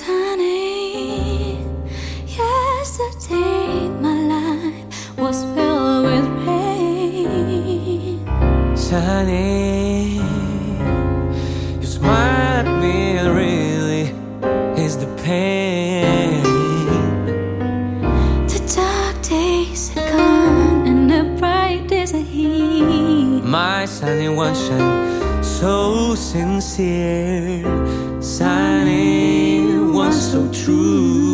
Sunny, yesterday my life was filled with rain. Sunny, you smile at me, and really is the pain. The dark days are gone and the bright days are here. My sunny one shine so sincere, sunny. So true.